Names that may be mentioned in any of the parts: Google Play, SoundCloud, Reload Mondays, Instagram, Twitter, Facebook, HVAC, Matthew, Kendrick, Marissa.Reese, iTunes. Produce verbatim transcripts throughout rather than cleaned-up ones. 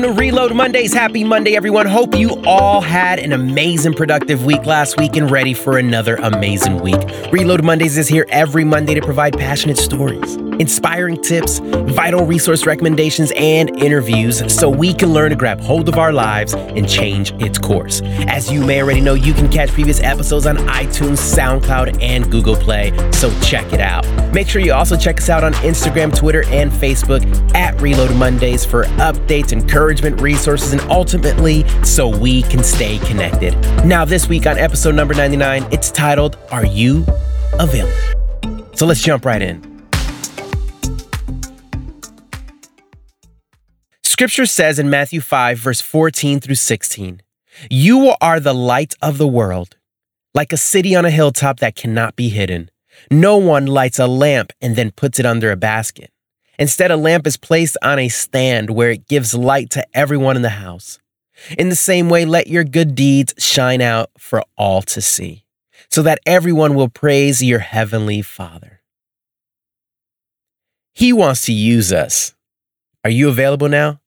Welcome to Reload Mondays. Happy Monday, everyone. Hope you all had an amazing, productive week last week and ready for another amazing week. Reload Mondays is here every Monday to provide passionate stories, inspiring tips, vital resource recommendations, and interviews so we can learn to grab hold of our lives and change its course. As you may already know, you can catch previous episodes on iTunes, SoundCloud, and Google Play, so check it out. Make sure you also check us out on Instagram, Twitter, and Facebook at Reload Mondays for updates, encouragement, resources, and ultimately, so we can stay connected. Now, this week on episode number ninety-nine, it's titled, Are You a Villain? So let's jump right in. Scripture says in Matthew five, verse fourteen through sixteen, "You are the light of the world, like a city on a hilltop that cannot be hidden. No one lights a lamp and then puts it under a basket. Instead, a lamp is placed on a stand where it gives light to everyone in the house. In the same way, let your good deeds shine out for all to see, so that everyone will praise your heavenly Father." He wants to use us. Are you available now?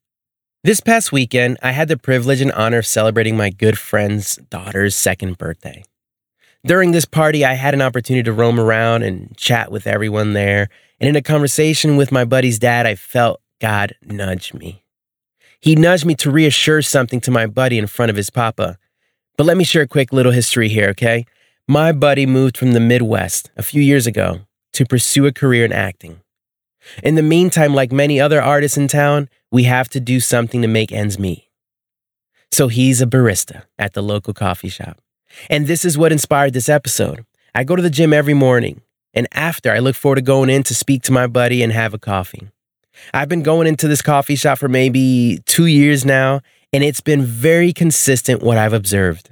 This past weekend, I had the privilege and honor of celebrating my good friend's daughter's second birthday. During this party, I had an opportunity to roam around and chat with everyone there. And in a conversation with my buddy's dad, I felt God nudge me. He nudged me to reassure something to my buddy in front of his papa. But let me share a quick little history here, okay? My buddy moved from the Midwest a few years ago to pursue a career in acting. In the meantime, like many other artists in town, we have to do something to make ends meet. So he's a barista at the local coffee shop. And this is what inspired this episode. I go to the gym every morning, and after, I look forward to going in to speak to my buddy and have a coffee. I've been going into this coffee shop for maybe two years now, and it's been very consistent what I've observed.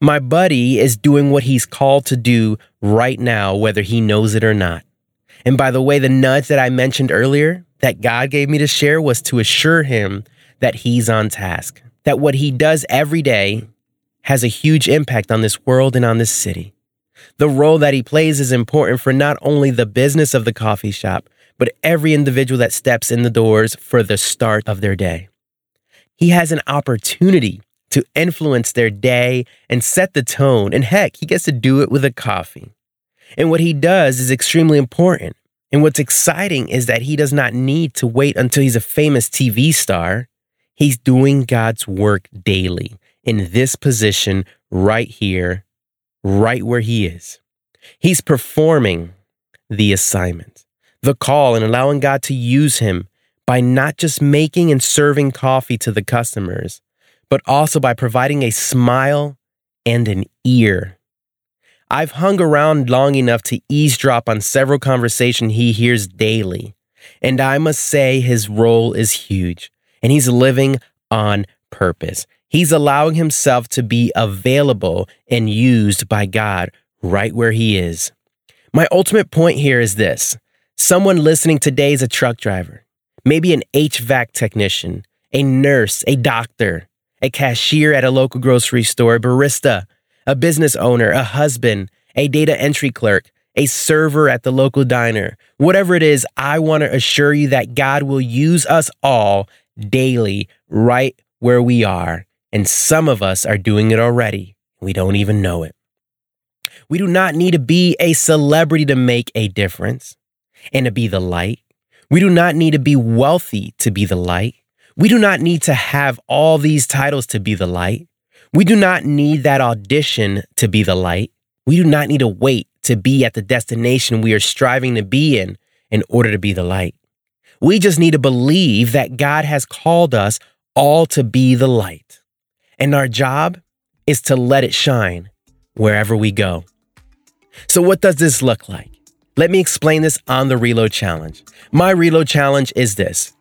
My buddy is doing what he's called to do right now, whether he knows it or not. And by the way, the nudge that I mentioned earlier that God gave me to share was to assure him that he's on task, that what he does every day has a huge impact on this world and on this city. The role that he plays is important for not only the business of the coffee shop, but every individual that steps in the doors for the start of their day. He has an opportunity to influence their day and set the tone, and heck, he gets to do it with a coffee. And what he does is extremely important. And what's exciting is that he does not need to wait until he's a famous T V star. He's doing God's work daily in this position right here, right where he is. He's performing the assignment, the call, and allowing God to use him by not just making and serving coffee to the customers, but also by providing a smile and an ear. I've hung around long enough to eavesdrop on several conversations he hears daily, and I must say his role is huge, and he's living on purpose. He's allowing himself to be available and used by God right where he is. My ultimate point here is this. Someone listening today is a truck driver, maybe an H V A C technician, a nurse, a doctor, a cashier at a local grocery store, a barista, a business owner, a husband, a data entry clerk, a server at the local diner. Whatever it is, I want to assure you that God will use us all daily right where we are. And some of us are doing it already. We don't even know it. We do not need to be a celebrity to make a difference and to be the light. We do not need to be wealthy to be the light. We do not need to have all these titles to be the light. We do not need that audition to be the light. We do not need to wait to be at the destination we are striving to be in in order to be the light. We just need to believe that God has called us all to be the light. And our job is to let it shine wherever we go. So what does this look like? Let me explain this on the Reload Challenge. My Reload Challenge is this.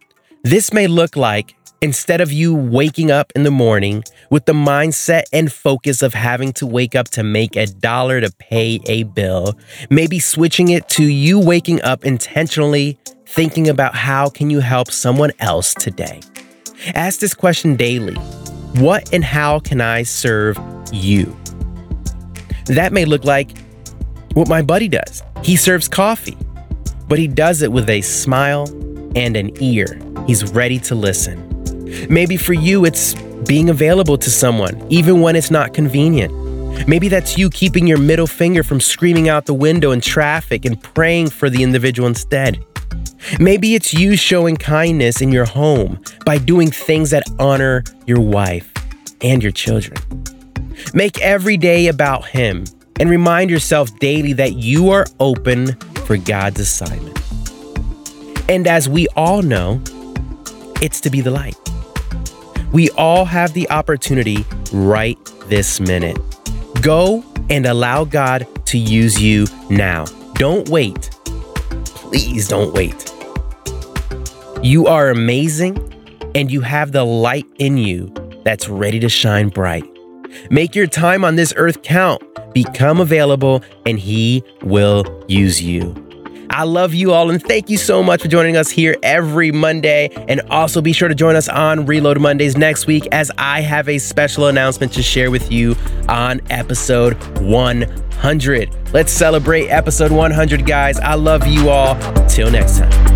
This may look like, instead of you waking up in the morning with the mindset and focus of having to wake up to make a dollar to pay a bill, maybe switching it to you waking up intentionally, thinking about how can you help someone else today. Ask this question daily. What and how can I serve you? That may look like what my buddy does. He serves coffee, but he does it with a smile and an ear. He's ready to listen. Maybe for you, it's being available to someone, even when it's not convenient. Maybe that's you keeping your middle finger from screaming out the window in traffic and praying for the individual instead. Maybe it's you showing kindness in your home by doing things that honor your wife and your children. Make every day about Him and remind yourself daily that you are open for God's assignment. And as we all know, it's to be the light. We all have the opportunity right this minute. Go and allow God to use you now. Don't wait. Please don't wait. You are amazing, and you have the light in you that's ready to shine bright. Make your time on this earth count. Become available, and He will use you. I love you all, and thank you so much for joining us here every Monday. And also be sure to join us on Reload Mondays next week, as I have a special announcement to share with you on episode one hundred. Let's celebrate episode one hundred, guys. I love you all. Till next time.